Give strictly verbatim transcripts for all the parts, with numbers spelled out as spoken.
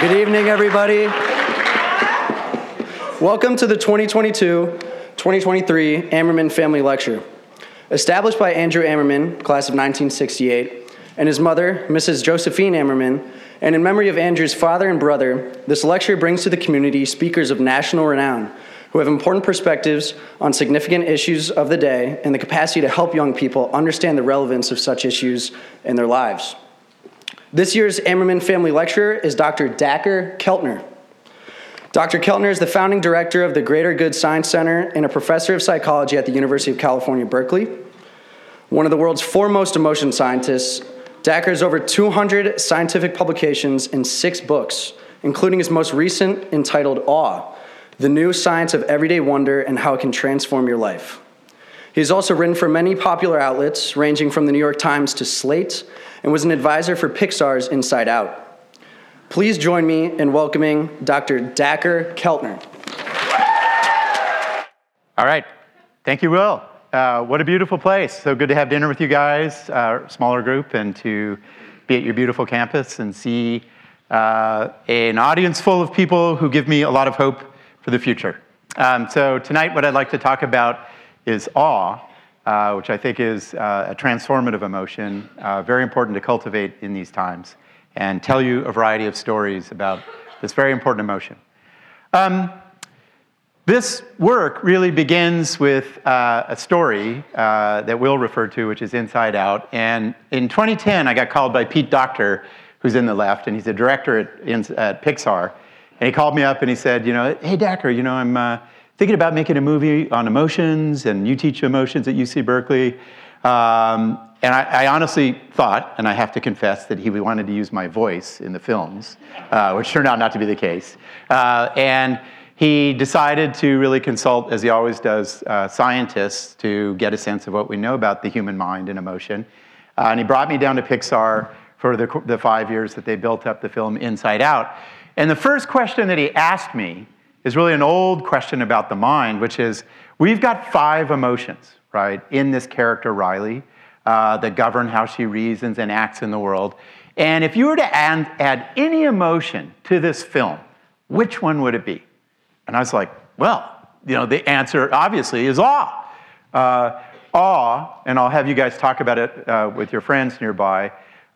Good evening, everybody. Welcome to the twenty twenty-two twenty twenty-three Ammerman Family Lecture. Established by Andrew Ammerman, class of nineteen sixty-eight, and his mother, Missus Josephine Ammerman, and in memory of Andrew's father and brother, this lecture brings to the community speakers of national renown who have important perspectives on significant issues of the day and the capacity to help young people understand the relevance of such issues in their lives. This year's Ammerman Family Lecturer is Doctor Dacher Keltner. Doctor Keltner is the founding director of the Greater Good Science Center and a professor of psychology at the University of California, Berkeley. One of the world's foremost emotion scientists, Dacher has over two hundred scientific publications and six books, including his most recent entitled Awe: The New Science of Everyday Wonder and How It Can Transform Your Life. He's also written for many popular outlets, ranging from the New York Times to Slate, and was an advisor for Pixar's Inside Out. Please join me in welcoming Doctor Dacher Keltner. All right. Thank you, Will. Uh, what a beautiful place. So good to have dinner with you guys, uh, smaller group, and to be at your beautiful campus and see uh, an audience full of people who give me a lot of hope for the future. Um, so tonight, what I'd like to talk about is awe, uh, which I think is uh, a transformative emotion, uh, very important to cultivate in these times, and tell you a variety of stories about this very important emotion. Um, this work really begins with uh, a story uh, that Will referred to, which is Inside Out. And in twenty ten, I got called by Pete Docter, who's in the left, and he's a director at, at Pixar. And he called me up and he said, you know, hey, Dacher, you know, I'm uh, thinking about making a movie on emotions, and you teach emotions at U C Berkeley. Um, And I, I honestly thought, and I have to confess, that he wanted to use my voice in the films, uh, which turned out not to be the case. Uh, and he decided to really consult, as he always does, uh, scientists to get a sense of what we know about the human mind and emotion. Uh, and he brought me down to Pixar for the, the five years that they built up the film Inside Out. And the first question that he asked me is really an old question about the mind, which is, we've got five emotions, right, in this character, Riley, Uh, that govern how she reasons and acts in the world. And if you were to add, add any emotion to this film, which one would it be? And I was like, well, you know, the answer obviously is awe. Uh, awe, and I'll have you guys talk about it uh, with your friends nearby,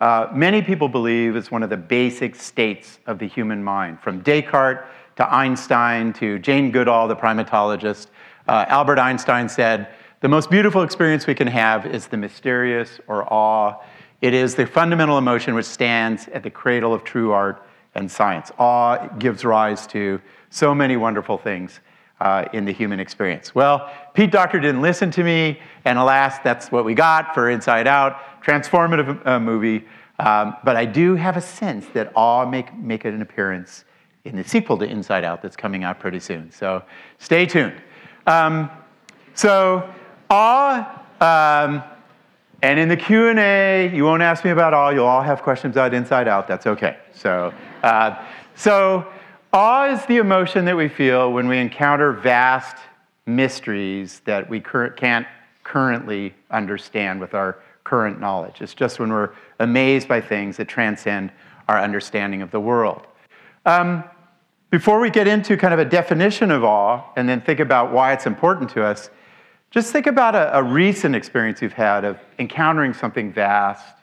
uh, many people believe is one of the basic states of the human mind, from Descartes to Einstein to Jane Goodall, the primatologist. Uh, Albert Einstein said, the most beautiful experience we can have is the mysterious or awe. It is the fundamental emotion which stands at the cradle of true art and science. Awe gives rise to so many wonderful things uh, in the human experience. Well, Pete Docter didn't listen to me, and alas, that's what we got for Inside Out, transformative uh, movie. Um, but I do have a sense that awe make make an appearance in the sequel to Inside Out that's coming out pretty soon. So stay tuned. Um, so. Awe, um, and in the Q and A, you won't ask me about awe. You'll all have questions about Inside Out. That's okay. So, uh, so awe is the emotion that we feel when we encounter vast mysteries that we cur- can't currently understand with our current knowledge. It's just when we're amazed by things that transcend our understanding of the world. Um, before we get into kind of a definition of awe and then think about why it's important to us, just think about a, a recent experience you've had of encountering something vast,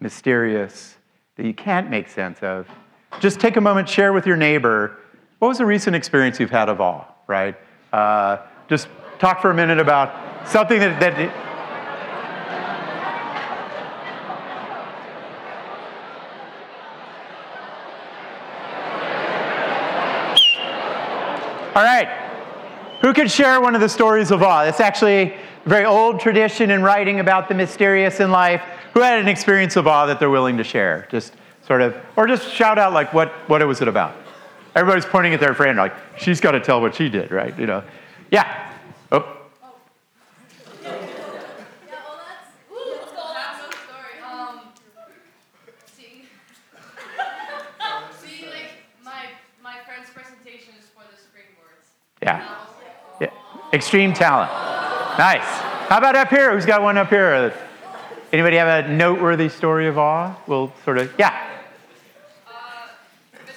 mysterious, that you can't make sense of. Just take a moment, share with your neighbor, what was a recent experience you've had of awe, right? Uh, just talk for a minute about something that... that All right. Who could share one of the stories of awe? That's actually a very old tradition in writing about the mysterious in life. Who had an experience of awe that they're willing to share? Just sort of, or just shout out like what, what was it about? Everybody's pointing at their friend like, she's got to tell what she did, right? You know, yeah. Oh. Yeah, well, that's, woo, that's a good story. Um, see, see, like my my friend's presentation is for the springboards. Yeah. Extreme talent. Nice. How about up here? Who's got one up here? Anybody have a noteworthy story of awe? We'll sort of, yeah. Uh, this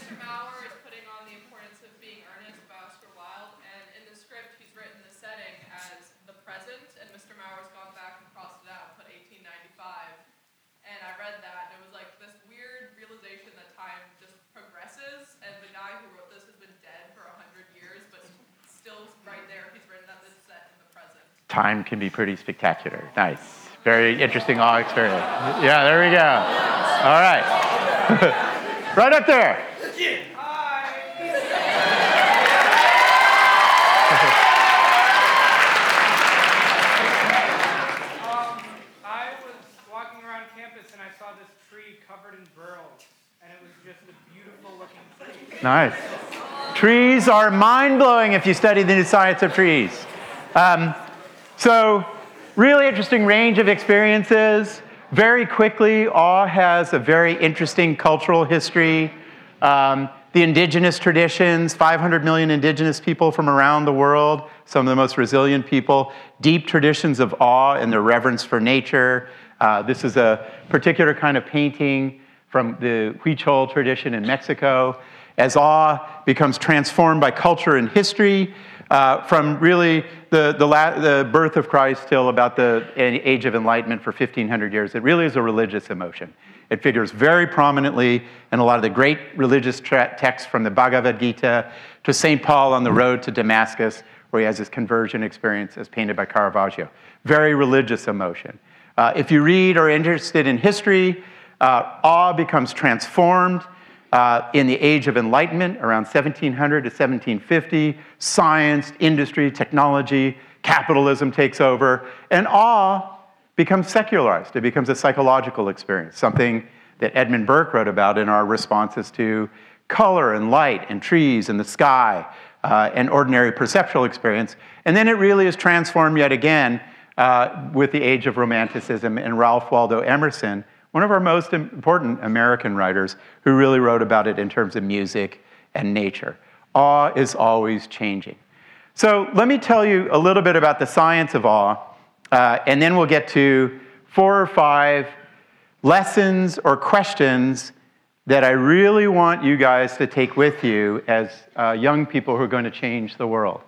time can be pretty spectacular. Nice. Very interesting awe experience. Yeah, there we go. All right. Right up there. Nice. Trees are mind-blowing if you study the new science of trees. Um, so really interesting range of experiences. Very quickly, awe has a very interesting cultural history. Um, the indigenous traditions, five hundred million indigenous people from around the world, some of the most resilient people, deep traditions of awe and their reverence for nature. Uh, this is a particular kind of painting from the Huichol tradition in Mexico. As awe becomes transformed by culture and history, uh, from really the the, la- the birth of Christ till about the Age of Enlightenment for fifteen hundred years, it really is a religious emotion. It figures very prominently in a lot of the great religious tra- texts from the Bhagavad Gita to Saint Paul on the road to Damascus, where he has his conversion experience as painted by Caravaggio. Very religious emotion. Uh, if you read or are interested in history, uh, awe becomes transformed. Uh, in the Age of Enlightenment, around seventeen hundred to seventeen fifty, science, industry, technology, capitalism takes over, and awe becomes secularized. It becomes a psychological experience, something that Edmund Burke wrote about in our responses to color and light and trees and the sky, uh, an ordinary perceptual experience. And then it really is transformed yet again uh, with the Age of Romanticism and Ralph Waldo Emerson, one of our most important American writers who really wrote about it in terms of music and nature. Awe is always changing. So let me tell you a little bit about the science of awe, uh, and then we'll get to four or five lessons or questions that I really want you guys to take with you as uh, young people who are going to change the world.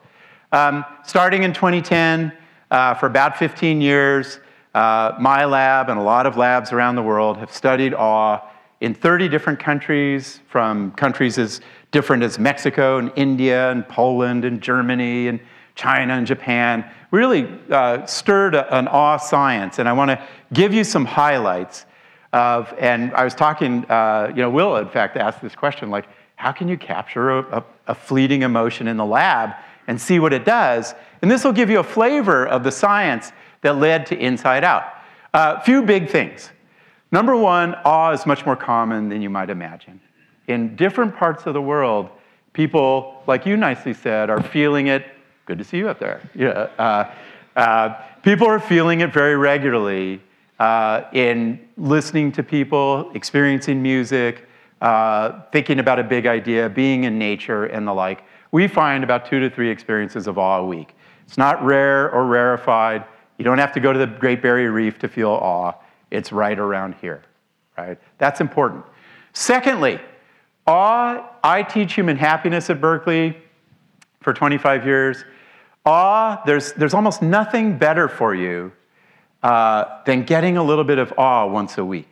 Um, starting in twenty ten, uh, for about fifteen years, Uh, my lab and a lot of labs around the world have studied awe in thirty different countries, from countries as different as Mexico and India and Poland and Germany and China and Japan. Really uh, stirred a, an awe science, and I want to give you some highlights of, and I was talking, uh, you know, Will, in fact, asked this question, like, how can you capture a, a, a fleeting emotion in the lab and see what it does? And this will give you a flavor of the science that led to Inside Out. A uh, few big things. Number one, awe is much more common than you might imagine. In different parts of the world, people, like you nicely said, are feeling it. Good to see you up there. Yeah. Uh, uh, people are feeling it very regularly uh, in listening to people, experiencing music, uh, thinking about a big idea, being in nature, and the like. We find about two to three experiences of awe a week. It's not rare or rarefied. You don't have to go to the Great Barrier Reef to feel awe. It's right around here, right? That's important. Secondly, awe, I teach human happiness at Berkeley for twenty-five years. Awe, there's, there's almost nothing better for you uh, than getting a little bit of awe once a week,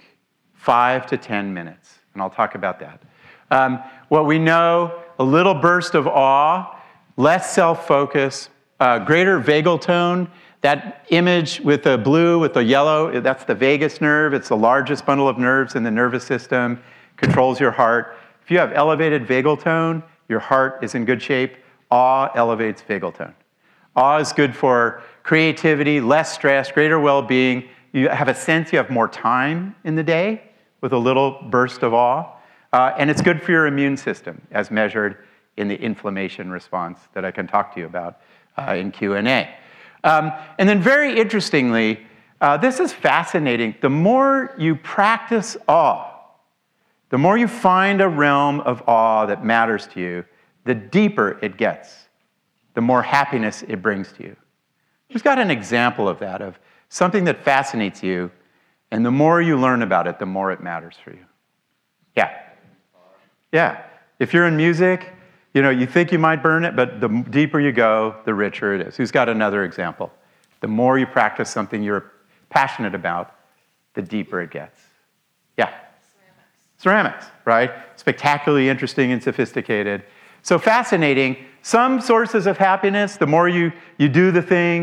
five to ten minutes, and I'll talk about that. Um, what we know, a little burst of awe, less self-focus, uh, greater vagal tone. That image with the blue, with the yellow, that's the vagus nerve. It's the largest bundle of nerves in the nervous system, controls your heart. If you have elevated vagal tone, your heart is in good shape. Awe elevates vagal tone. Awe is good for creativity, less stress, greater well-being. You have a sense you have more time in the day with a little burst of awe. Uh, and it's good for your immune system as measured in the inflammation response that I can talk to you about uh, in Q and A. Um, and then very interestingly, uh, this is fascinating. The more you practice awe, the more you find a realm of awe that matters to you, the deeper it gets, the more happiness it brings to you. We've got an example of that, of something that fascinates you, and the more you learn about it, the more it matters for you. Yeah. Yeah. If you're in music, you know, you think you might burn it, but the deeper you go, the richer it is. Who's got another example? The more you practice something you're passionate about, the deeper it gets. Yeah? Ceramics. Ceramics, right? Spectacularly interesting and sophisticated. So fascinating. Some sources of happiness, the more you, you do the thing,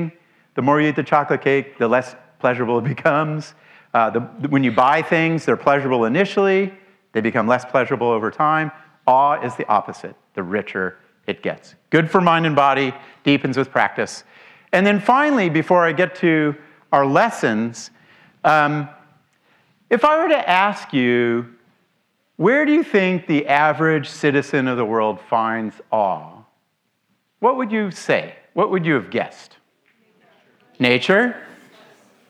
The more you eat the chocolate cake, the less pleasurable it becomes. Uh, the, when you buy things, they're pleasurable initially. They become less pleasurable over time. Awe is the opposite, the richer it gets. Good for mind and body, deepens with practice. And then finally, before I get to our lessons, um, if I were to ask you, where do you think the average citizen of the world finds awe? What would you say? What would you have guessed? Nature. Nature?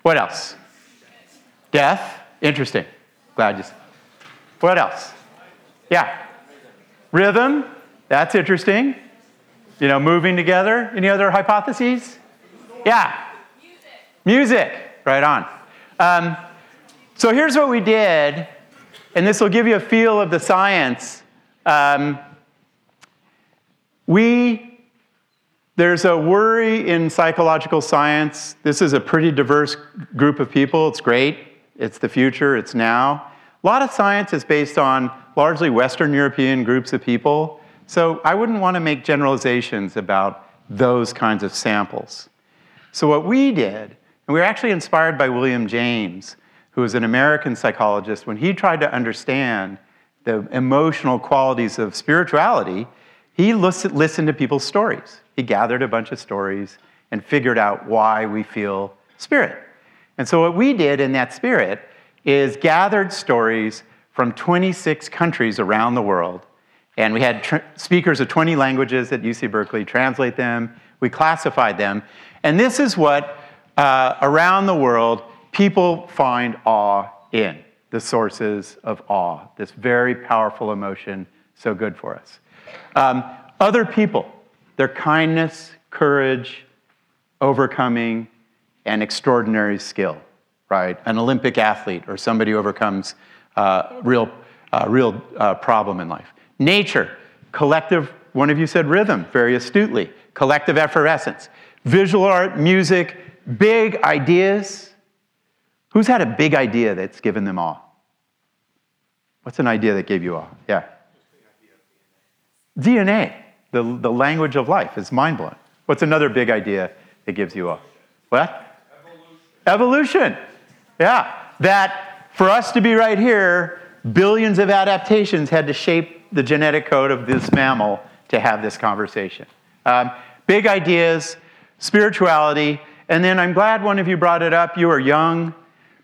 What else? Death. Death. Interesting. Glad you said. What else? Yeah. Rhythm. That's interesting. You know, moving together. Any other hypotheses? Yeah. Music. Music. Right on. Um, so here's what we did, and this will give you a feel of the science. Um, we, there's a worry in psychological science. This is a pretty diverse group of people. It's great. It's the future. It's now. A lot of science is based on largely Western European groups of people. So I wouldn't want to make generalizations about those kinds of samples. So what we did, and we were actually inspired by William James, who was an American psychologist. When he tried to understand the emotional qualities of spirituality, he listened to people's stories. He gathered a bunch of stories and figured out why we feel spirit. And so what we did in that spirit is gathered stories from twenty-six countries around the world. And we had tr- speakers of twenty languages at U C Berkeley translate them. We classified them. And this is what, uh, around the world, people find awe in, the sources of awe, this very powerful emotion, so good for us. Um, other people, their kindness, courage, overcoming, and extraordinary skill, right? An Olympic athlete or somebody who overcomes uh, real, uh, real uh, problem in life. Nature, collective, one of you said rhythm very astutely, collective effervescence. Visual art, music, big ideas. Who's had a big idea that's given them awe? What's an idea that gave you awe? Yeah. D N A, the, the language of life is mind-blowing. What's another big idea that gives you awe? What? Evolution. Evolution. Yeah. That for us to be right here, billions of adaptations had to shape the genetic code of this mammal to have this conversation. Um, big ideas, spirituality, and then I'm glad one of you brought it up. You are young,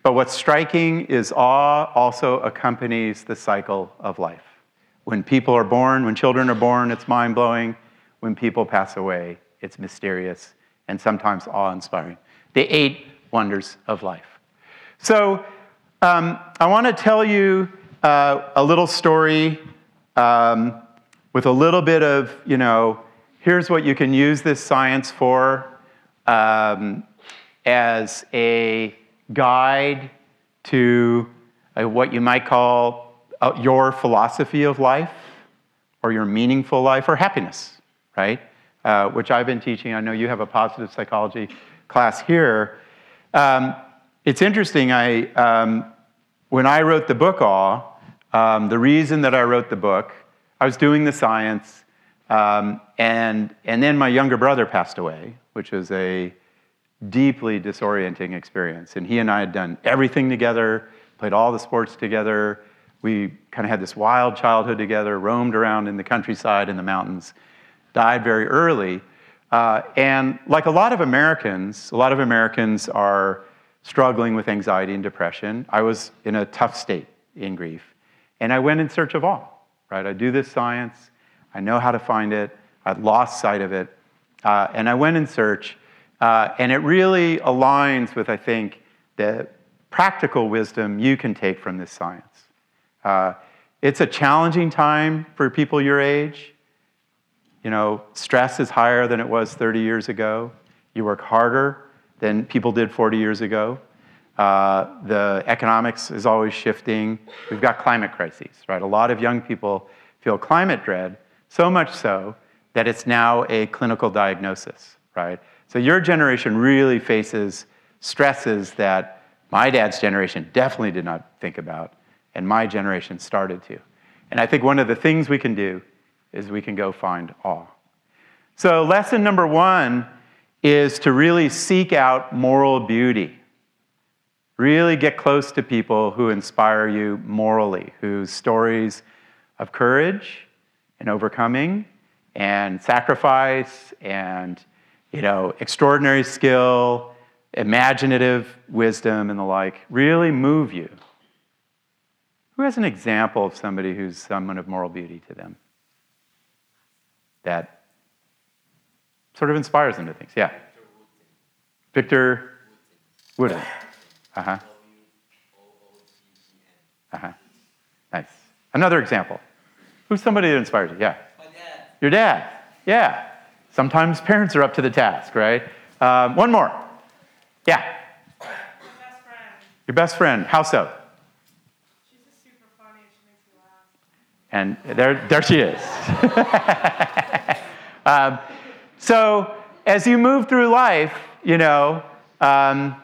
but what's striking is awe also accompanies the cycle of life. When people are born, when children are born, it's mind-blowing. When people pass away, it's mysterious and sometimes awe-inspiring. The eight wonders of life. So um, I want to tell you uh, a little story Um, with a little bit of, you know, here's what you can use this science for um, as a guide to a, what you might call uh, your philosophy of life or your meaningful life or happiness, right? Uh, which I've been teaching. I know you have a positive psychology class here. Um, it's interesting. I um, when I wrote the book, Awe, Um, the reason that I wrote the book, I was doing the science, um, and and then my younger brother passed away, which was a deeply disorienting experience. And he and I had done everything together, played all the sports together. We kind of had this wild childhood together, roamed around in the countryside, in the mountains, died very early. Uh, and like a lot of Americans, a lot of Americans are struggling with anxiety and depression. I was in a tough state in grief. And I went in search of awe, right? I do this science. I know how to find it. I lost sight of it. Uh, and I went in search. Uh, and it really aligns with, I think, the practical wisdom you can take from this science. Uh, it's a challenging time for people your age. You know, stress is higher than it was thirty years ago. You work harder than people did forty years ago. Uh, the economics is always shifting. We've got climate crises, right? A lot of young people feel climate dread, so much so that it's now a clinical diagnosis, right? So your generation really faces stresses that my dad's generation definitely did not think about, and my generation started to. And I think one of the things we can do is we can go find awe. So lesson number one is to really seek out moral beauty. Really get close to people who inspire you morally, whose stories of courage and overcoming and sacrifice and, you know, extraordinary skill, imaginative wisdom and the like really move you. Who has an example of somebody who's someone of moral beauty to them that sort of inspires them to things? Yeah. Victor Wooten. Uh-huh. Uh-huh. Nice. Another example. Who's somebody that inspires you? Yeah. My dad. Your dad. Yeah. Sometimes parents are up to the task, right? Um, one more. Yeah. My best friend. Your best friend. How so? She's just super funny and she makes me laugh. And there, there she is. um, so as you move through life, you know, um,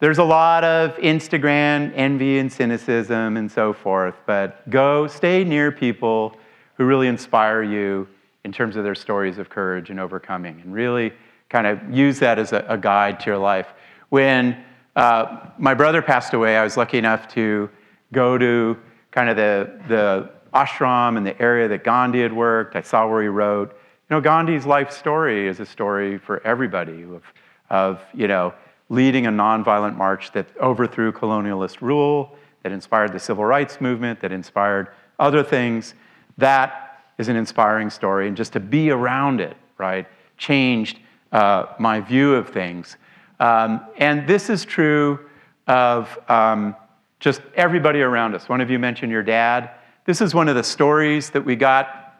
there's a lot of Instagram envy and cynicism and so forth, but go stay near people who really inspire you in terms of their stories of courage and overcoming, and really kind of use that as a, a guide to your life. When uh, my brother passed away, I was lucky enough to go to kind of the, the ashram in the area that Gandhi had worked. I saw where he wrote. You know, Gandhi's life story is a story for everybody of, of you know, leading a nonviolent march that overthrew colonialist rule, that inspired the civil rights movement, that inspired other things. That is an inspiring story, and just to be around it, right, changed Uh, my view of things. Um, and this is true of um, just everybody around us. One of you mentioned your dad. This is one of the stories that we got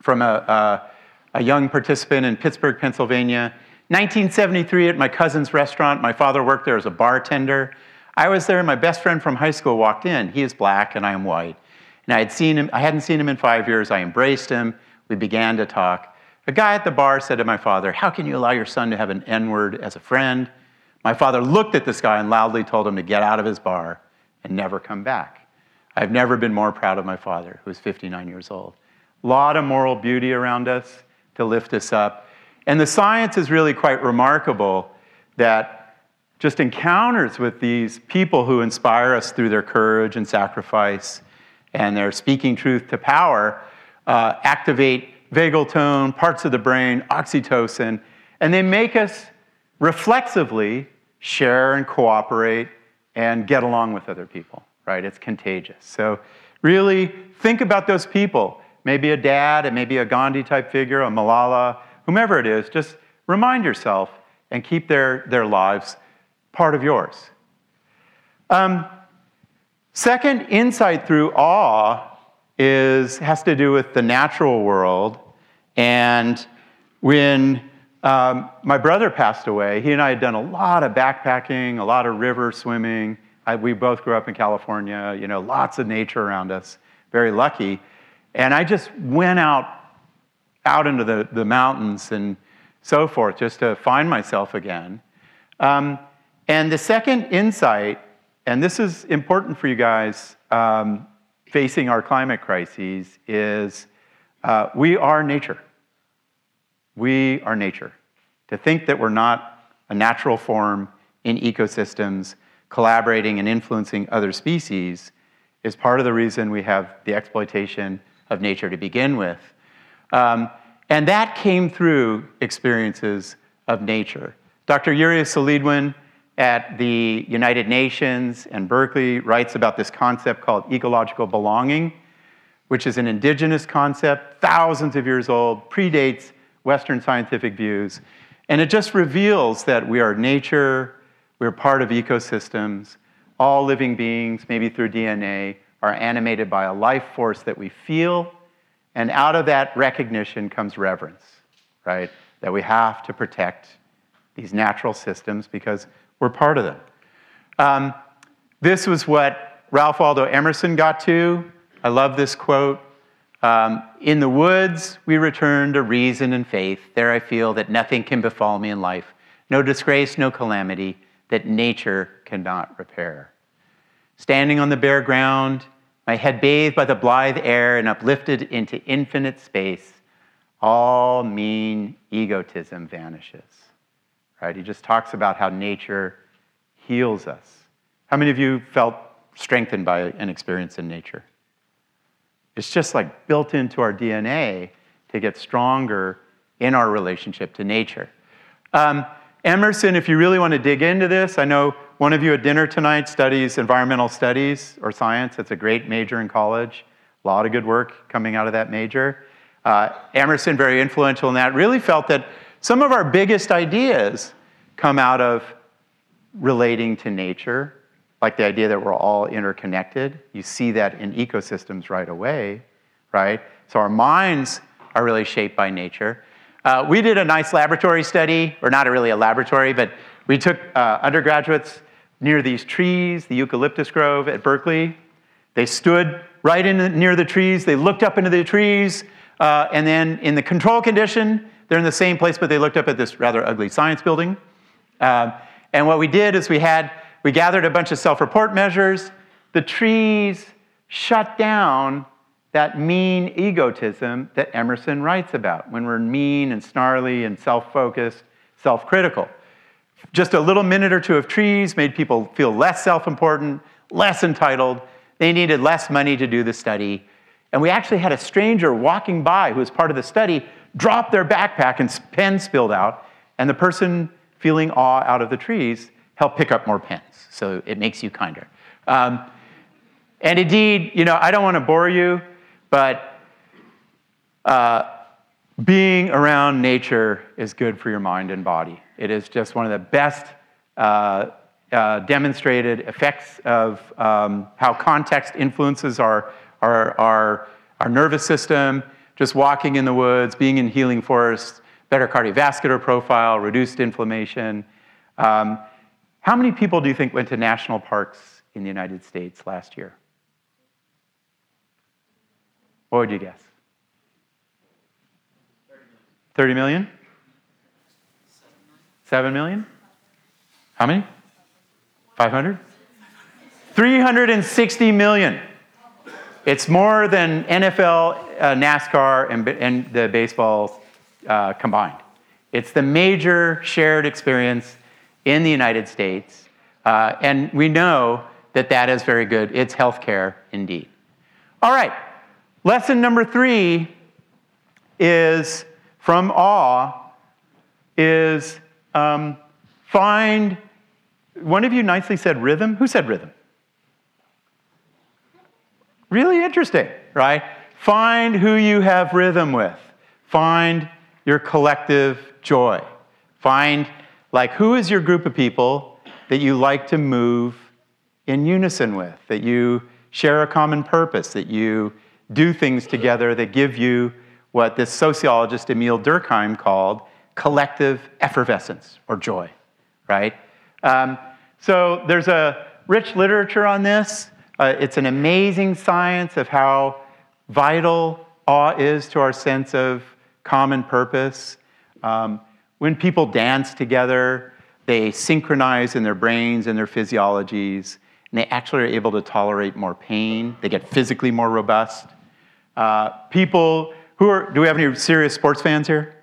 from a, a, a young participant in Pittsburgh, Pennsylvania. nineteen seventy-three at my cousin's restaurant. My father worked there as a bartender. I was there and my best friend from high school walked in. He is black and I am white. And I had seen him, I hadn't seen him in five years. I embraced him. We began to talk. A guy at the bar said to my father, "How can you allow your son to have an N-word as a friend?" My father looked at this guy and loudly told him to get out of his bar and never come back. I've never been more proud of my father, who is fifty-nine years old. A lot of moral beauty around us to lift us up. And the science is really quite remarkable that just encounters with these people who inspire us through their courage and sacrifice and their speaking truth to power uh, activate vagal tone, parts of the brain, oxytocin, and they make us reflexively share and cooperate and get along with other people, right? It's contagious. So really think about those people, maybe a dad, it may be a Gandhi-type figure, a Malala, whomever it is, just remind yourself and keep their, their lives part of yours. Um, second, insight through awe Is, has to do with the natural world. And when um, my brother passed away, he and I had done a lot of backpacking, a lot of river swimming. I, we both grew up in California, you know, lots of nature around us, very lucky. And I just went out out into the, the mountains and so forth just to find myself again. Um, and the second insight, and this is important for you guys, um, facing our climate crises is uh, we are nature. We are nature. To think that we're not a natural form in ecosystems collaborating and influencing other species is part of the reason we have the exploitation of nature to begin with. Um, and that came through experiences of nature. Doctor Yuriy Saledwin at the United Nations and Berkeley writes about this concept called ecological belonging, which is an indigenous concept, thousands of years old, predates Western scientific views. And it just reveals that we are nature, we're part of ecosystems, all living beings, maybe through D N A, are animated by a life force that we feel, and out of that recognition comes reverence, right? That we have to protect these natural systems because we're part of them. Um, this was what Ralph Waldo Emerson got to. I love this quote. Um, "In the woods, we return to reason and faith. There I feel that nothing can befall me in life. No disgrace, no calamity that nature cannot repair. Standing on the bare ground, my head bathed by the blithe air and uplifted into infinite space, all mean egotism vanishes." right? He just talks about how nature heals us. How many of you felt strengthened by an experience in nature? It's just like built into our D N A to get stronger in our relationship to nature. Um, Emerson, if you really want to dig into this, I know one of you at dinner tonight studies environmental studies or science. That's a great major in college. A lot of good work coming out of that major. Uh, Emerson, very influential in that, really felt that some of our biggest ideas come out of relating to nature, like the idea that we're all interconnected. You see that in ecosystems right away, right? So our minds are really shaped by nature. Uh, we did a nice laboratory study, or not really a laboratory, but we took uh, undergraduates near these trees, the eucalyptus grove at Berkeley. They stood right in the, near the trees. They looked up into the trees. Uh, and then in the control condition, they're in the same place, but they looked up at this rather ugly science building. Um, and what we did is we had we gathered a bunch of self-report measures. The trees shut down that mean egotism that Emerson writes about, when we're mean and snarly and self-focused, self-critical. Just a little minute or two of trees made people feel less self-important, less entitled. They needed less money to do the study. And we actually had a stranger walking by who was part of the study drop their backpack and pen spilled out. And the person feeling awe out of the trees helped pick up more pens. So it makes you kinder. Um, and indeed, you know, I don't want to bore you, but uh, being around nature is good for your mind and body. It is just one of the best uh, uh, demonstrated effects of um, how context influences our Our, our, our nervous system, just walking in the woods, being in healing forests, better cardiovascular profile, reduced inflammation. Um, how many people do you think went to national parks in the United States last year? What would you guess? thirty million? seven million? How many? five hundred? three hundred sixty million. It's more than N F L, uh, NASCAR, and, and the baseball uh, combined. It's the major shared experience in the United States. Uh, and we know that that is very good. It's healthcare indeed. All right. Lesson number three is, from awe, is um, find, one of you nicely said rhythm. Who said rhythm? Really interesting, right? Find who you have rhythm with. Find your collective joy. Find, like, who is your group of people that you like to move in unison with, that you share a common purpose, that you do things together that give you what this sociologist Emile Durkheim called collective effervescence or joy, right? Um, so there's a rich literature on this. Uh, it's an amazing science of how vital awe is to our sense of common purpose. Um, when people dance together, they synchronize in their brains and their physiologies, and they actually are able to tolerate more pain. They get physically more robust. Uh, people who are, do we have any serious sports fans here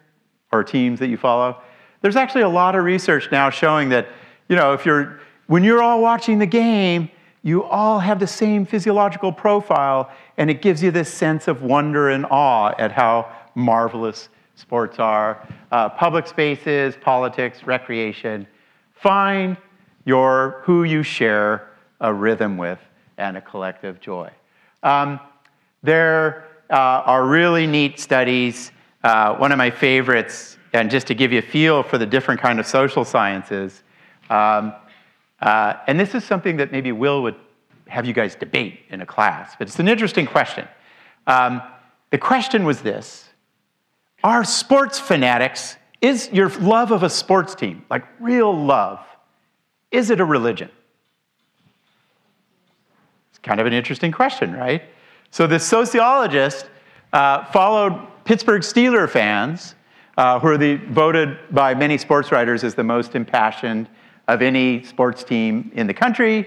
or teams that you follow? There's actually a lot of research now showing that, you know, if you're, when you're all watching the game, you all have the same physiological profile, and it gives you this sense of wonder and awe at how marvelous sports are. Uh, public spaces, politics, recreation. Find your who you share a rhythm with and a collective joy. Um, there uh, are really neat studies. Uh, one of my favorites, and just to give you a feel for the different kind of social sciences, um, Uh, and this is something that maybe Will would have you guys debate in a class, but it's an interesting question. Um, the question was this: are sports fanatics, is your love of a sports team, like real love, is it a religion? It's kind of an interesting question, right? So this sociologist uh, followed Pittsburgh Steelers fans, uh, who are the, voted by many sports writers as the most impassioned of any sports team in the country.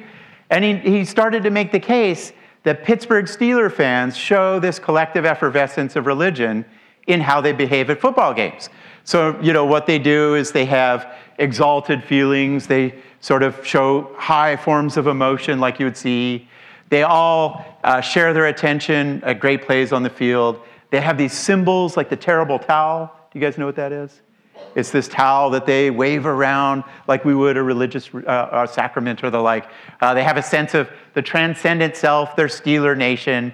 And he, he started to make the case that Pittsburgh Steelers fans show this collective effervescence of religion in how they behave at football games. So, you know, what they do is they have exalted feelings. They sort of show high forms of emotion like you would see. They all uh, share their attention at great plays on the field. They have these symbols like the terrible towel. Do you guys know what that is? It's this towel that they wave around like we would a religious uh, or sacrament or the like. Uh, they have a sense of the transcendent self, their Steeler nation.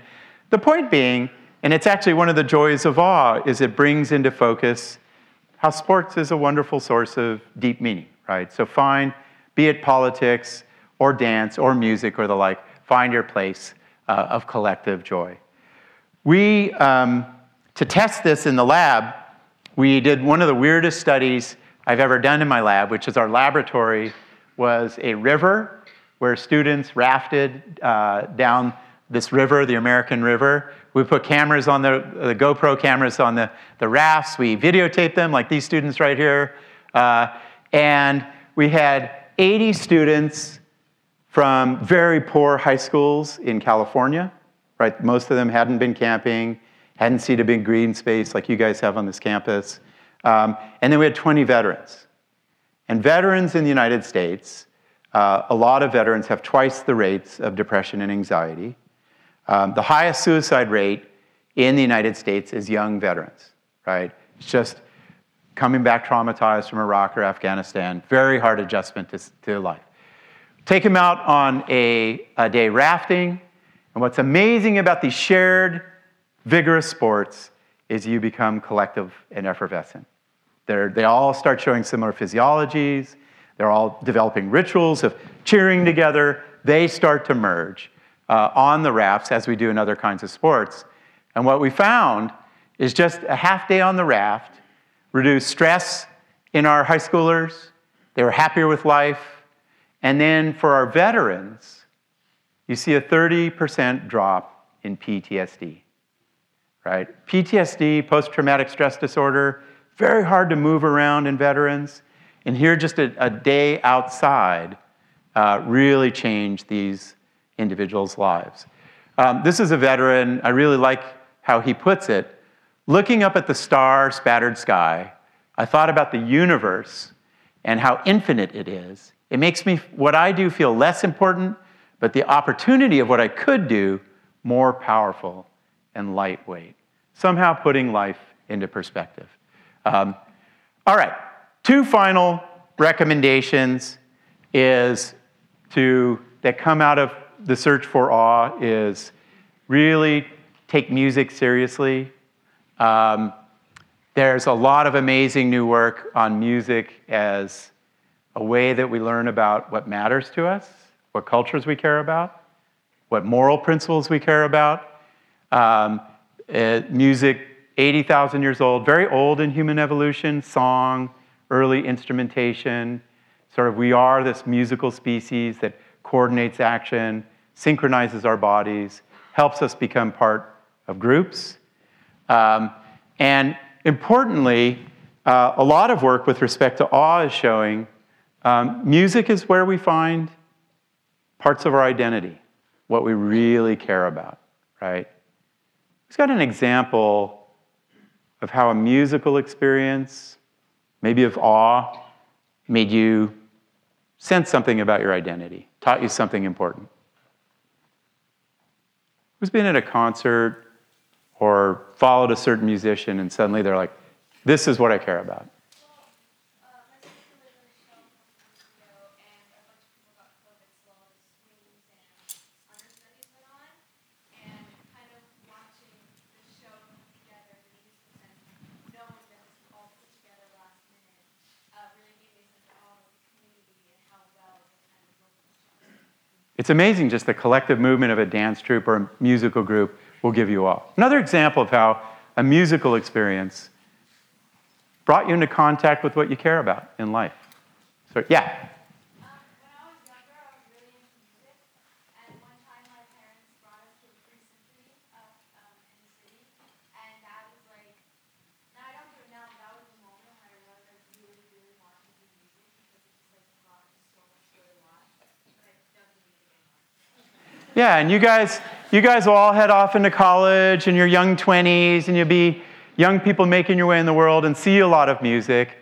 The point being, and it's actually one of the joys of awe, is it brings into focus how sports is a wonderful source of deep meaning, right? So find, be it politics or dance or music or the like, find your place uh, of collective joy. We, um, to test this in the lab, we did one of the weirdest studies I've ever done in my lab, which is our laboratory was a river where students rafted uh, down this river, the American River. We put cameras on the, the GoPro cameras on the, the rafts. We videotaped them, like these students right here. Uh, and we had eighty students from very poor high schools in California, right? Most of them hadn't been camping, hadn't seen a big green space like you guys have on this campus. Um, and then we had twenty veterans. And veterans in the United States, uh, a lot of veterans have twice the rates of depression and anxiety. Um, the highest suicide rate in the United States is young veterans, right? It's just coming back traumatized from Iraq or Afghanistan, very hard adjustment to, to life. Take them out on a, a day rafting, and what's amazing about these shared vigorous sports is you become collective and effervescent. They're, they all start showing similar physiologies. They're all developing rituals of cheering together. They start to merge uh, on the rafts as we do in other kinds of sports. And what we found is just a half day on the raft reduced stress in our high schoolers. They were happier with life. And then for our veterans, you see a thirty percent drop in P T S D. Right? P T S D, post-traumatic stress disorder, very hard to move around in veterans. And here, just a, a day outside uh, really changed these individuals' lives. Um, this is a veteran. I really like how he puts it. Looking up at the star-spattered sky, I thought about the universe and how infinite it is. It makes me, what I do feel less important, but the opportunity of what I could do more powerful and lightweight, somehow putting life into perspective. Um, all right, two final recommendations is to that come out of the search for awe is really take music seriously. Um, there's a lot of amazing new work on music as a way that we learn about what matters to us, what cultures we care about, what moral principles we care about. Um, uh, music, eighty thousand years old, very old in human evolution, song, early instrumentation, sort of we are this musical species that coordinates action, synchronizes our bodies, helps us become part of groups. Um, and importantly, uh, a lot of work with respect to awe is showing um, music is where we find parts of our identity, what we really care about, right? He's got an example of how a musical experience, maybe of awe, made you sense something about your identity, taught you something important. Who's been at a concert or followed a certain musician and suddenly they're like, this is what I care about? It's amazing just the collective movement of a dance troupe or a musical group will give you all. Another example of how a musical experience brought you into contact with what you care about in life. So, yeah? Um, when I was younger, I was really into music. And one time my parents brought us to the free symphony up um, in the city. And that was like, now I don't do it now, but that was the moment when I realized I really, really wanted to do music because it just like brought me so much joy to watch. Yeah, and you guys, you guys will all head off into college in your young twenties, and you'll be young people making your way in the world and see a lot of music.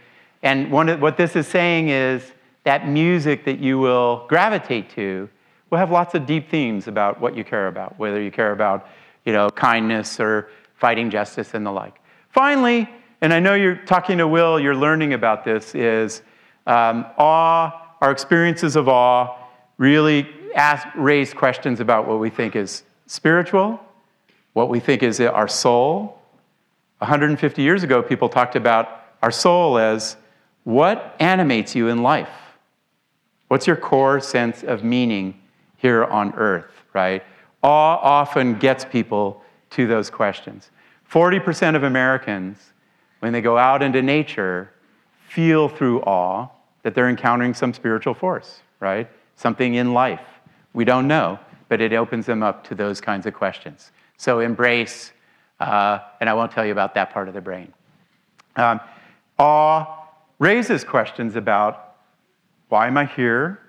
And one of, what this is saying is that music that you will gravitate to will have lots of deep themes about what you care about, whether you care about, you know, kindness or fighting justice and the like. Finally, and I know you're talking to Will, you're learning about this, is um, awe, our experiences of awe, really ask, raise questions about what we think is spiritual, what we think is our soul. one hundred fifty years ago, people talked about our soul as what animates you in life? What's your core sense of meaning here on earth, right? Awe often gets people to those questions. forty percent of Americans, when they go out into nature, feel through awe that they're encountering some spiritual force, right? Something in life. We don't know, but it opens them up to those kinds of questions. So embrace, uh, and I won't tell you about that part of the brain. Um, awe raises questions about, why am I here?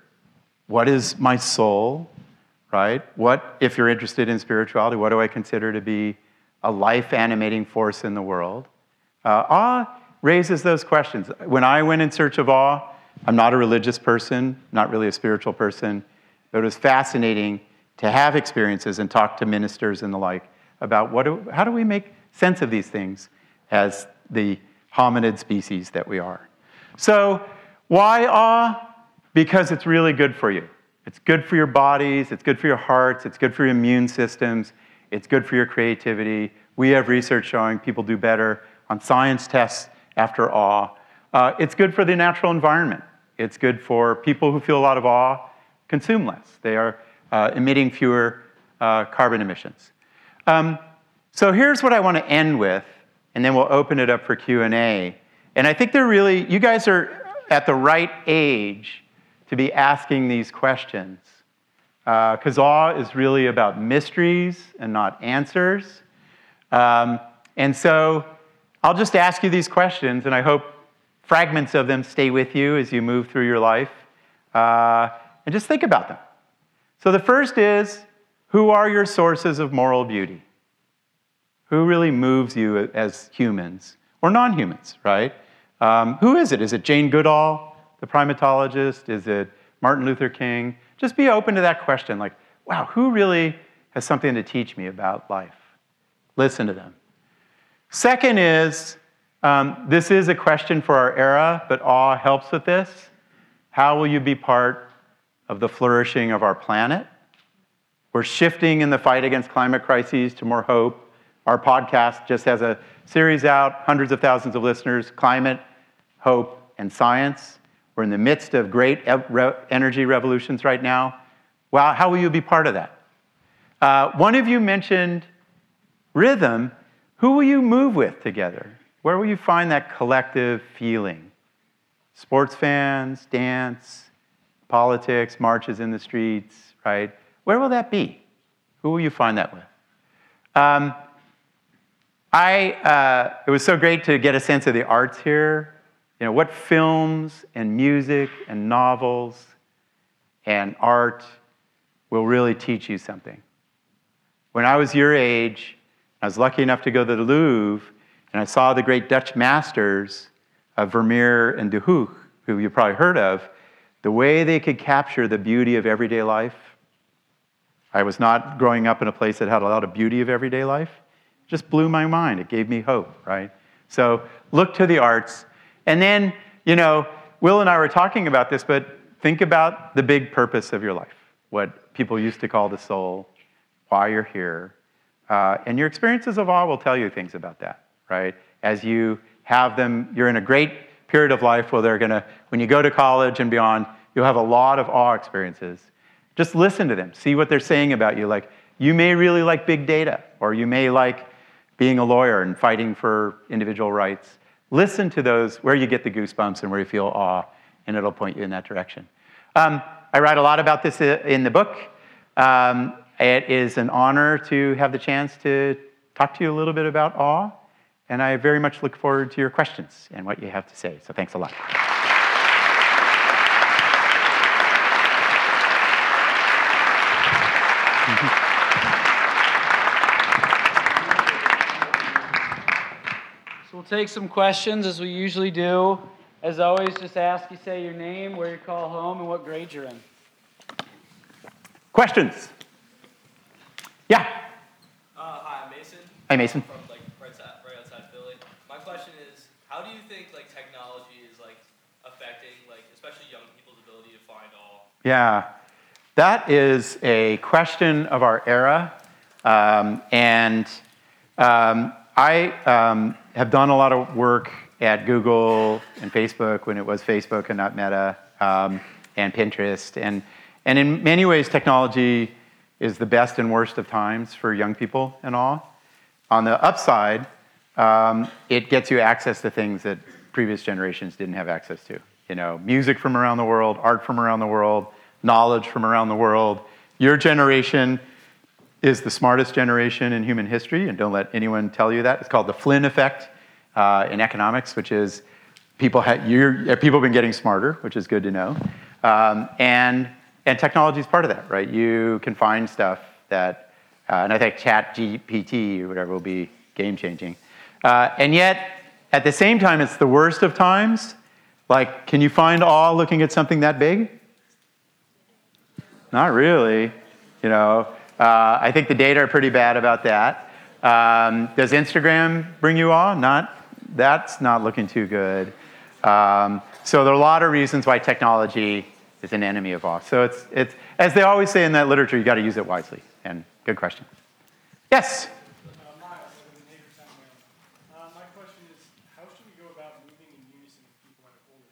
What is my soul, right? What, if you're interested in spirituality, what do I consider to be a life-animating force in the world? Uh, awe raises those questions. When I went in search of awe, I'm not a religious person, not really a spiritual person, but it was fascinating to have experiences and talk to ministers and the like about what do, how do we make sense of these things as the hominid species that we are. So why awe? Because it's really good for you. It's good for your bodies, it's good for your hearts, it's good for your immune systems, it's good for your creativity. We have research showing people do better on science tests after awe. Uh, it's good for the natural environment. It's good for people who feel a lot of awe consume less. They are uh, emitting fewer uh, carbon emissions. Um, so here's what I want to end with, and then we'll open it up for Q and A. And I think they're really, you guys are at the right age to be asking these questions, because uh, awe is really about mysteries and not answers. Um, and so I'll just ask you these questions, and I hope fragments of them stay with you as you move through your life. Uh, and just think about them. So the first is, who are your sources of moral beauty? Who really moves you as humans or non-humans, right? Um, who is it? Is it Jane Goodall, the primatologist? Is it Martin Luther King? Just be open to that question. Like, wow, who really has something to teach me about life? Listen to them. Second is, Um, this is a question for our era, but awe helps with this. How will you be part of the flourishing of our planet? We're shifting in the fight against climate crises to more hope. Our podcast just has a series out, hundreds of thousands of listeners, Climate, Hope, and Science. We're in the midst of great energy revolutions right now. Wow, how will you be part of that? Uh, one of you mentioned rhythm. Who will you move with together? Where will you find that collective feeling? Sports fans, dance, politics, marches in the streets, right? Where will that be? Who will you find that with? Um, I, uh, it was so great to get a sense of the arts here. You know, what films and music and novels and art will really teach you something? When I was your age, I was lucky enough to go to the Louvre, and I saw the great Dutch masters of Vermeer and de Hooch, who you probably heard of, the way they could capture the beauty of everyday life. I was not growing up in a place that had a lot of beauty of everyday life. It just blew my mind. It gave me hope, right? So look to the arts. And then, you know, Will and I were talking about this, but think about the big purpose of your life, what people used to call the soul, why you're here. Uh, and your experiences of awe will tell you things about that. Right? As you have them, you're in a great period of life where they're going to, when you go to college and beyond, you'll have a lot of awe experiences. Just listen to them. See what they're saying about you. Like, you may really like big data, or you may like being a lawyer and fighting for individual rights. Listen to those, where you get the goosebumps and where you feel awe, and it'll point you in that direction. Um, I write a lot about this in the book. Um, it is an honor to have the chance to talk to you a little bit about awe. And I very much look forward to your questions and what you have to say. So thanks a lot. So we'll take some questions as we usually do. As always, just ask you say your name, where you call home, and what grade you're in. Questions? Yeah? Uh, hi, I'm Mason. Hi, Mason. From, like, right outside, right outside Philly. My question is, how do you think, like, technology is, like, affecting, like, especially young people's ability to find all? Yeah. That is a question of our era. Um, and um, I um, have done a lot of work at Google and Facebook when it was Facebook and not Meta, um, and Pinterest. And, and in many ways, technology is the best and worst of times for young people and all. On the upside, um, it gets you access to things that previous generations didn't have access to. You know, music from around the world, art from around the world, knowledge from around the world. Your generation is the smartest generation in human history, and don't let anyone tell you that. It's called the Flynn effect. Uh, in economics, which is people have you're, people have been getting smarter, which is good to know, um, and and technology is part of that, right? You can find stuff that, uh, and I think Chat G P T or whatever will be game changing, uh, and yet at the same time, it's the worst of times. Like, can you find awe looking at something that big? Not really, you know. Uh, I think the data are pretty bad about that. Um, does Instagram bring you awe? Not. That's not looking too good. Um, so there are a lot of reasons why technology is an enemy of awe. So it's it's as they always say in that literature, you got to use it wisely. And good question. Yes. Uh, my, uh, my question is, how should we go about moving in unison with people at older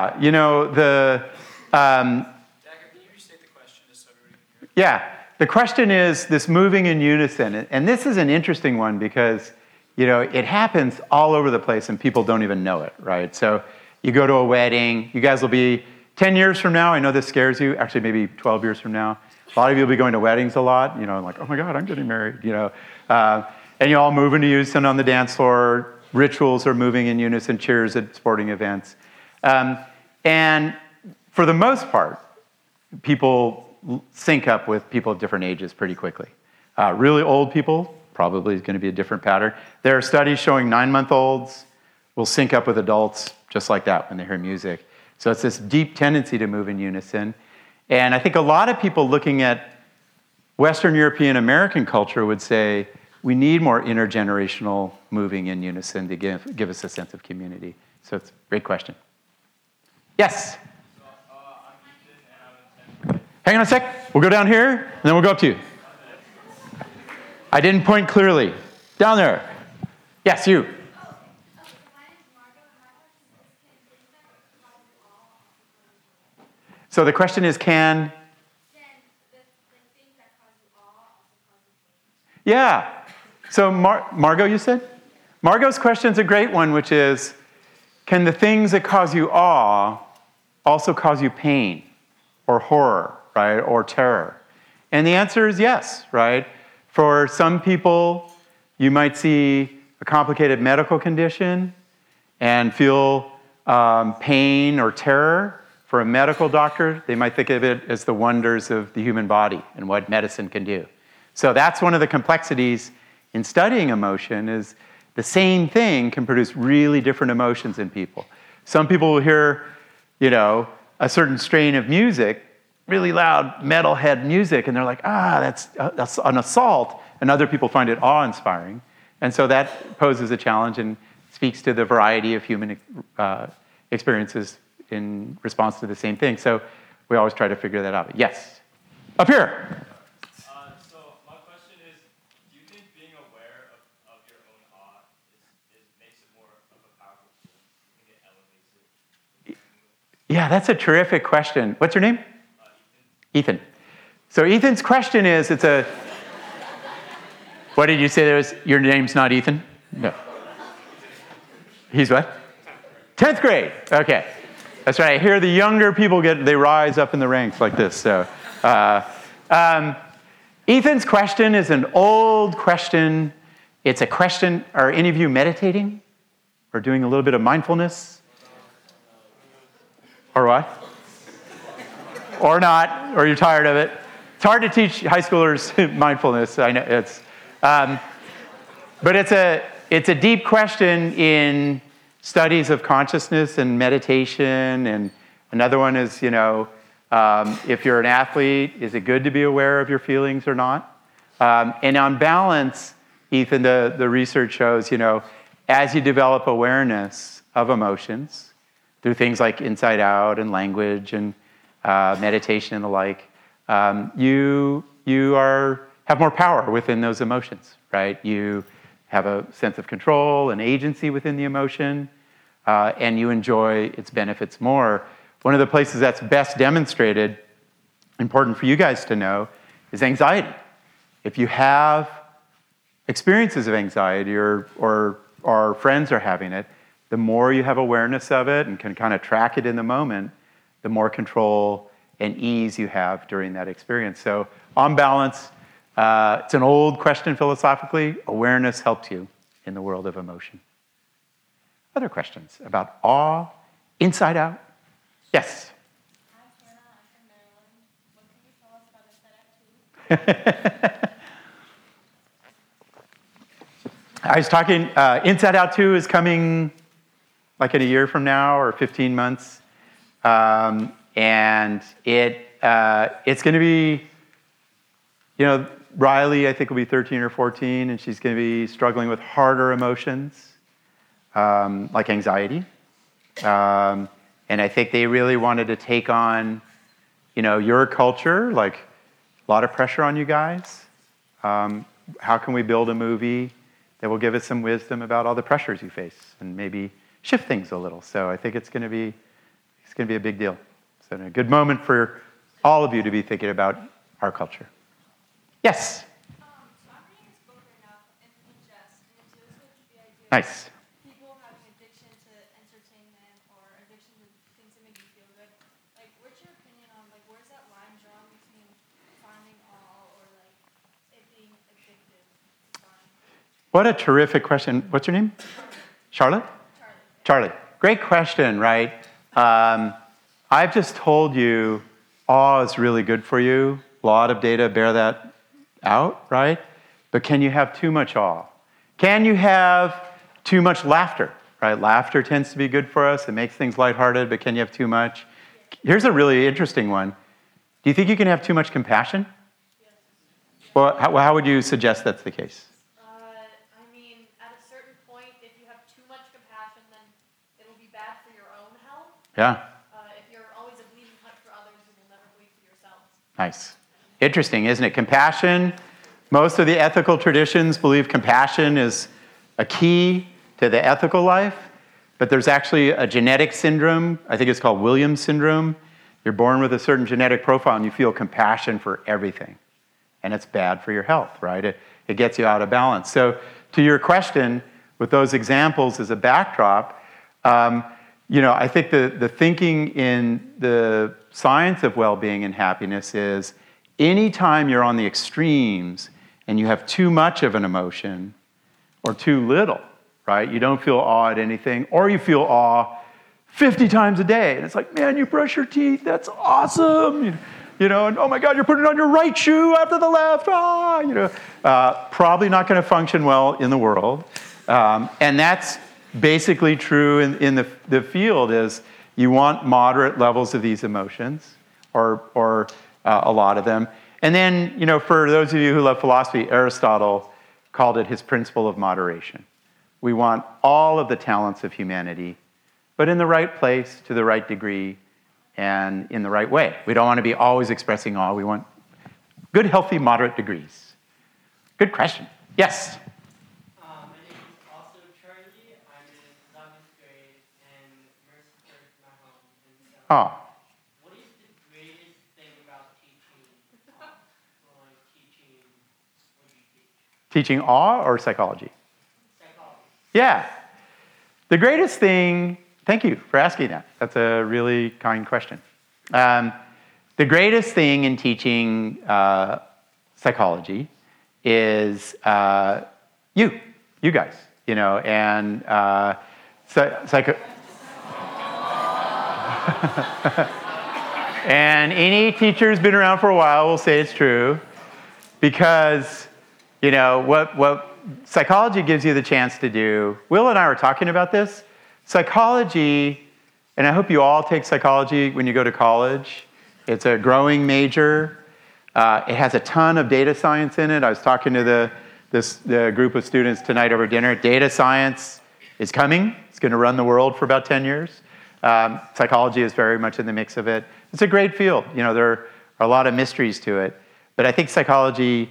ones? Yeah, you know the. Um, Dacher, can you restate the question just so everybody can hear? Yeah. The question is this moving in unison, and this is an interesting one because, you know, it happens all over the place and people don't even know it, right? So you go to a wedding, you guys will be ten years from now, I know this scares you, actually maybe twelve years from now, a lot of you will be going to weddings a lot, you know, like, oh my God, I'm getting married, you know. Uh, and you all move into unison on the dance floor, rituals are moving in unison, cheers at sporting events. Um, and for the most part, people sync up with people of different ages pretty quickly. Uh, really old people, probably is going to be a different pattern. There are studies showing nine-month-olds will sync up with adults just like that when they hear music. So it's this deep tendency to move in unison. And I think a lot of people looking at Western European American culture would say, we need more intergenerational moving in unison to give, give us a sense of community. So it's a great question. Yes? Hang on a sec. We'll go down here, and then we'll go up to you. I didn't point clearly. Down there. Yes, you. So the question is, can... Yeah. So Mar- Margot, you said? Margot's question's a great one, which is, can the things that cause you awe also cause you pain or horror? Right, or terror? And the answer is yes, right? For some people, you might see a complicated medical condition and feel um, pain or terror. For a medical doctor, they might think of it as the wonders of the human body and what medicine can do. So that's one of the complexities in studying emotion is the same thing can produce really different emotions in people. Some people will hear, you know, a certain strain of music, really loud metalhead music, and they're like, ah, that's, uh, that's an assault, and other people find it awe-inspiring. And so that poses a challenge and speaks to the variety of human uh, experiences in response to the same thing. So we always try to figure that out. Yes? Up here. Uh, so my question is, do you think being aware of, of your own awe is, is, makes it more of a powerful tool? Do you think it elevates it? Yeah, that's a terrific question. What's your name? Ethan. So Ethan's question is, it's a, what did you say there was, your name's not Ethan? No. He's what? tenth grade. Okay. That's right. I hear the younger people get, they rise up in the ranks like this. So uh, um, Ethan's question is an old question. It's a question, are any of you meditating? Or doing a little bit of mindfulness? Or what? Or not, or you're tired of it. It's hard to teach high schoolers mindfulness. I know it's, um, but it's a it's a deep question in studies of consciousness and meditation, and another one is, you know, um, if you're an athlete, is it good to be aware of your feelings or not? Um, and on balance, Ethan, the, the research shows, you know, as you develop awareness of emotions through things like Inside Out and language and uh, meditation and the like, um, you you are have more power within those emotions, right? You have a sense of control and agency within the emotion, uh, and you enjoy its benefits more. One of the places that's best demonstrated, important for you guys to know, is anxiety. If you have experiences of anxiety or or our friends are having it, the more you have awareness of it and can kind of track it in the moment, the more control and ease you have during that experience. So on balance, uh, it's an old question philosophically, awareness helps you in the world of emotion. Other questions about awe, Inside Out? Yes? Hi, Hannah, I'm from Maryland. What can you tell us about Inside Out two? I was talking, uh, Inside Out two is coming like in a year from now or fifteen months. Um, and it uh, it's going to be, you know, Riley, I think, will be thirteen or fourteen, and she's going to be struggling with harder emotions, um, like anxiety. Um, and I think they really wanted to take on, you know, your culture, like a lot of pressure on you guys. Um, how can we build a movie that will give us some wisdom about all the pressures you face and maybe shift things a little? So I think it's going to be it's going to be a big deal. So a good moment for all of you to be thinking about our culture. Yes. Um, so I'm reading this book right now in Pinterest, and it deals with the idea nice. of people having addiction to entertainment or addiction to things that make you feel good. Like, what's your opinion on like where's that line drawn between finding awe or like it being addictive? What a terrific question. What's your name? Charlotte? Charlie. Charlie. Great question, right? Um, I've just told you awe is really good for you. A lot of data bear that out, right? But can you have too much awe? Can you have too much laughter, right? Laughter tends to be good for us. It makes things lighthearted, but can you have too much? Here's a really interesting one. Do you think you can have too much compassion? Well, how, how would you suggest that's the case? Yeah. Uh, if you're always a bleeding heart for others, you will never bleed for yourself. Nice. Interesting, isn't it? Compassion. Most of the ethical traditions believe compassion is a key to the ethical life, but there's actually a genetic syndrome. I think it's called Williams syndrome. You're born with a certain genetic profile and you feel compassion for everything. And it's bad for your health, right? It, it gets you out of balance. So to your question, with those examples as a backdrop, um, You know, I think the, the thinking in the science of well-being and happiness is anytime you're on the extremes and you have too much of an emotion or too little, right? You don't feel awe at anything, or you feel awe fifty times a day. And it's like, man, you brush your teeth, that's awesome. You, you know, and oh my God, you're putting on your right shoe after the left. Ah, you know, uh, probably not going to function well in the world. Um, and that's basically true in, in the, the field is you want moderate levels of these emotions, or or uh, a lot of them. And then, you know, for those of you who love philosophy, Aristotle called it his principle of moderation. We want all of the talents of humanity, but in the right place, to the right degree, and in the right way. We don't want to be always expressing awe. We want good, healthy, moderate degrees. Good question. Yes? Oh. What is the greatest thing about teaching awe? Or like teaching, what do you teach? Teaching awe or psychology? Psychology. Yeah. The greatest thing, thank you for asking that. That's a really kind question. Um, the greatest thing in teaching uh, psychology is uh, you, you guys, you know, and uh, psycho. And any teacher who's been around for a while will say it's true, because, you know, what, what psychology gives you the chance to do. Will and I were talking about this. Psychology, and I hope you all take psychology when you go to college. It's a growing major. Uh, it has a ton of data science in it. I was talking to the, this, the group of students tonight over dinner. Data science is coming. It's going to run the world for about ten years. Um, psychology is very much in the mix of it. It's a great field. You know, there are a lot of mysteries to it. But I think psychology,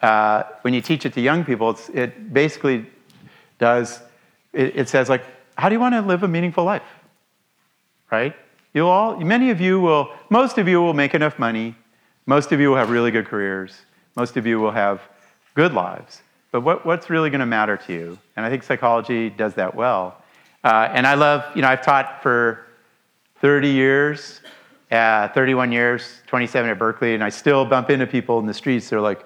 uh, when you teach it to young people, it's, it basically does, it, it says, like, how do you want to live a meaningful life, right? You'll all, many of you will, most of you will make enough money. Most of you will have really good careers. Most of you will have good lives. But what, what's really going to matter to you? And I think psychology does that well. Uh, and I love, you know, I've taught for thirty years, uh, thirty-one years, twenty-seven at Berkeley, and I still bump into people in the streets. They're like,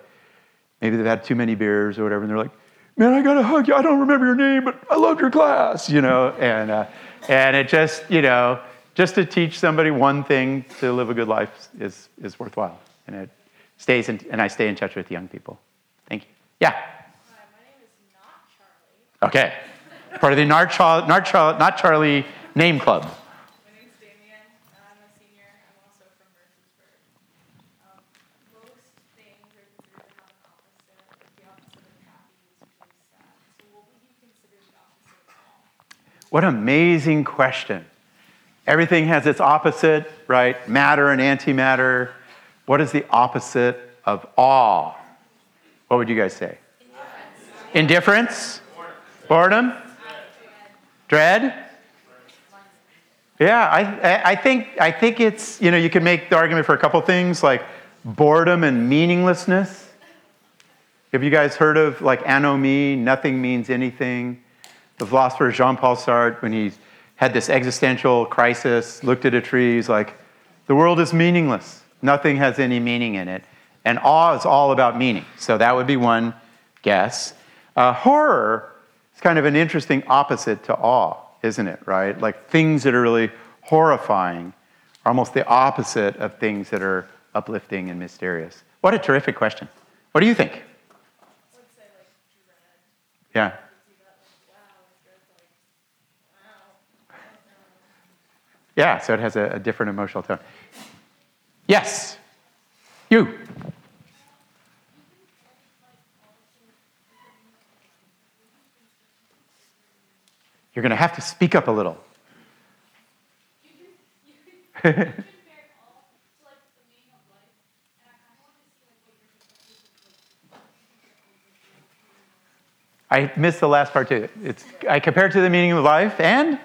maybe they've had too many beers or whatever, and they're like, man, I got to hug you. I don't remember your name, but I loved your class, you know. And uh, and it just, you know, just to teach somebody one thing to live a good life is is worthwhile. And it stays, in, and I stay in touch with young people. Thank you. Yeah? Uh, my name is Not Charlie. Okay. Part of the Not, Char- Not, Char- Not Charlie name club. My name's Damian. I'm a senior. I'm also from Mercersburg. Um, most things are considered not an opposite. The opposite of happy is really sad. So what would you consider the opposite of all? What an amazing question. Everything has its opposite, right? Matter and antimatter. What is the opposite of awe? What would you guys say? Indifference? Indifference? Boredom? Dread? Yeah, I, I think I think it's, you know, you can make the argument for a couple things like boredom and meaninglessness. Have you guys heard of like anomie, nothing means anything? The philosopher Jean-Paul Sartre, when he had this existential crisis, looked at a tree, he's like, the world is meaningless. Nothing has any meaning in it. And awe is all about meaning. So that would be one guess. Uh, horror is kind of an interesting opposite to awe, isn't it, right? Like things that are really horrifying are almost the opposite of things that are uplifting and mysterious. What a terrific question. What do you think? I would say like dread. Yeah. Yeah, so it has a, a different emotional tone. Yes, you. You're going to have to speak up a little. I missed the last part too. It's I compared to the meaning of life and.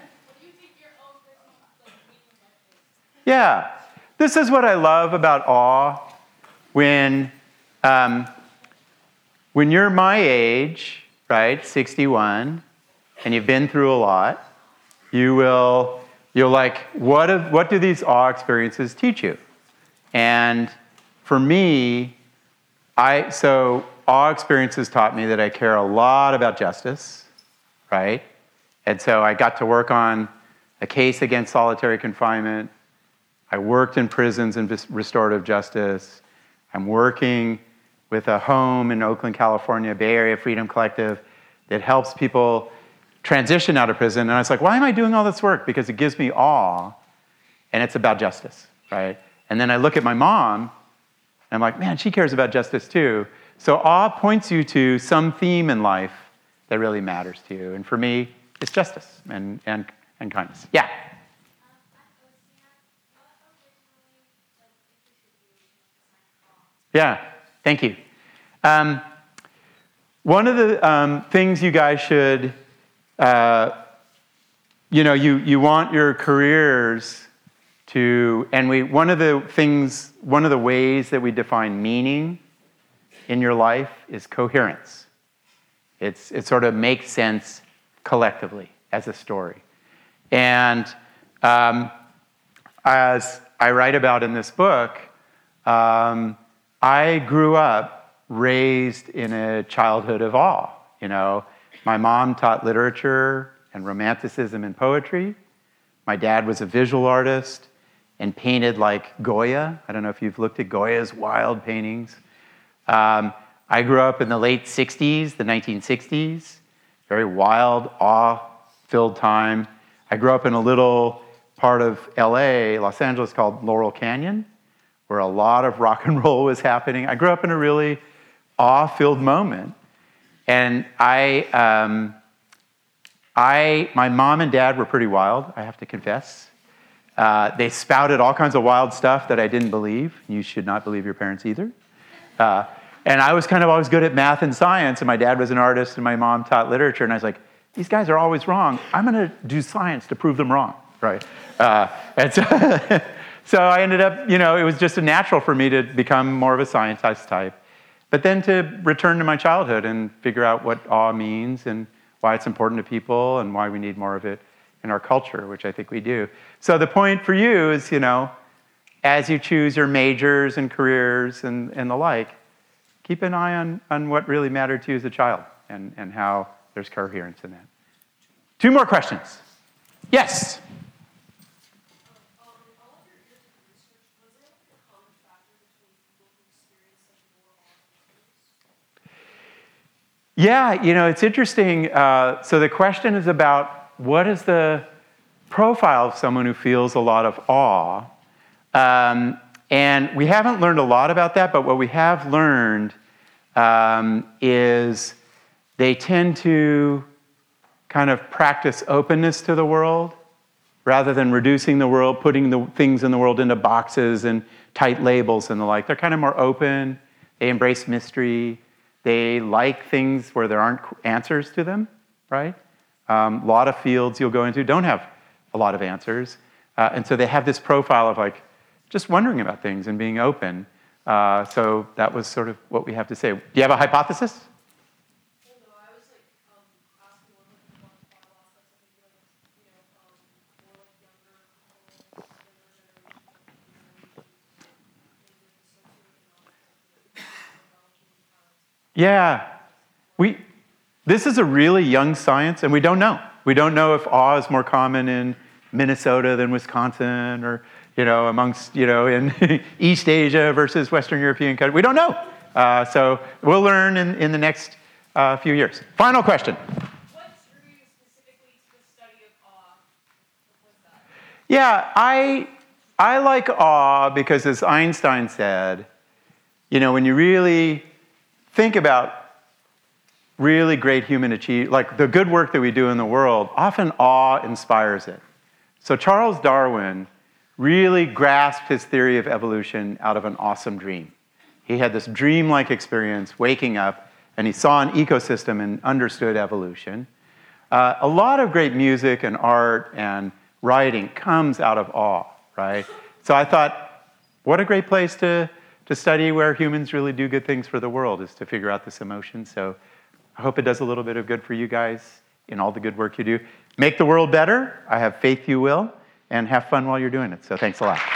Yeah, this is what I love about awe. When, um, when you're my age, right, sixty-one, and you've been through a lot, you will, you're like, what have, what do these awe experiences teach you? And for me, I so awe experiences taught me that I care a lot about justice, right? And so I got to work on a case against solitary confinement. I worked in prisons and restorative justice. I'm working with a home in Oakland, California, Bay Area Freedom Collective that helps people transition out of prison. And I was like, why am I doing all this work? Because it gives me awe, and it's about justice, right? And then I look at my mom, and I'm like, man, she cares about justice too. So awe points you to some theme in life that really matters to you. And for me, it's justice and, and, and kindness. Yeah? Yeah, thank you. Um, one of the um, things you guys should, uh, you know, you, you want your careers to, and we one of the things, one of the ways that we define meaning in your life is coherence. It's it sort of makes sense collectively as a story. And um, as I write about in this book, um, I grew up raised in a childhood of awe. You know, my mom taught literature and romanticism and poetry. My dad was a visual artist and painted like Goya. I don't know if you've looked at Goya's wild paintings. Um, I grew up in the late sixties, the nineteen sixties, very wild, awe-filled time. I grew up in a little part of L A, Los Angeles, called Laurel Canyon, where a lot of rock and roll was happening. I grew up in a really awe-filled moment. And I, um, I, my mom and dad were pretty wild, I have to confess. Uh, they spouted all kinds of wild stuff that I didn't believe. You should not believe your parents either. Uh, and I was kind of always good at math and science, and my dad was an artist, and my mom taught literature, and I was like, these guys are always wrong. I'm going to do science to prove them wrong, right? Uh, and so, so I ended up, you know, it was just natural for me to become more of a scientist type. But then to return to my childhood and figure out what awe means and why it's important to people and why we need more of it in our culture, which I think we do. So the point for you is, you know, as you choose your majors and careers and, and the like, keep an eye on, on what really mattered to you as a child and, and how there's coherence in that. Two more questions. Yes? Yeah, you know, it's interesting. Uh, so the question is about what is the profile of someone who feels a lot of awe? Um, and we haven't learned a lot about that, but what we have learned um, is they tend to kind of practice openness to the world rather than reducing the world, putting the things in the world into boxes and tight labels and the like. They're kind of more open. They embrace mystery. They like things where there aren't answers to them, right? Um, a lot of fields you'll go into don't have a lot of answers. Uh, and so they have this profile of like just wondering about things and being open. Uh, so that was sort of what we have to say. Do you have a hypothesis? Yeah, we. This is a really young science, and we don't know. We don't know if awe is more common in Minnesota than Wisconsin, or you know, amongst you know, in East Asia versus Western European countries. We don't know. Uh, so we'll learn in, in the next uh, few years. Final question. What drew you specifically to the study of awe? What was that? Yeah, I I like awe because, as Einstein said, you know, when you really think about really great human achievement, like the good work that we do in the world, often awe inspires it. So Charles Darwin really grasped his theory of evolution out of an awesome dream. He had this dreamlike experience waking up, and he saw an ecosystem and understood evolution. Uh, a lot of great music and art and writing comes out of awe, right? So I thought, what a great place to to study where humans really do good things for the world is to figure out this emotion. So I hope it does a little bit of good for you guys in all the good work you do. Make the world better. I have faith you will. And have fun while you're doing it. So thanks a lot.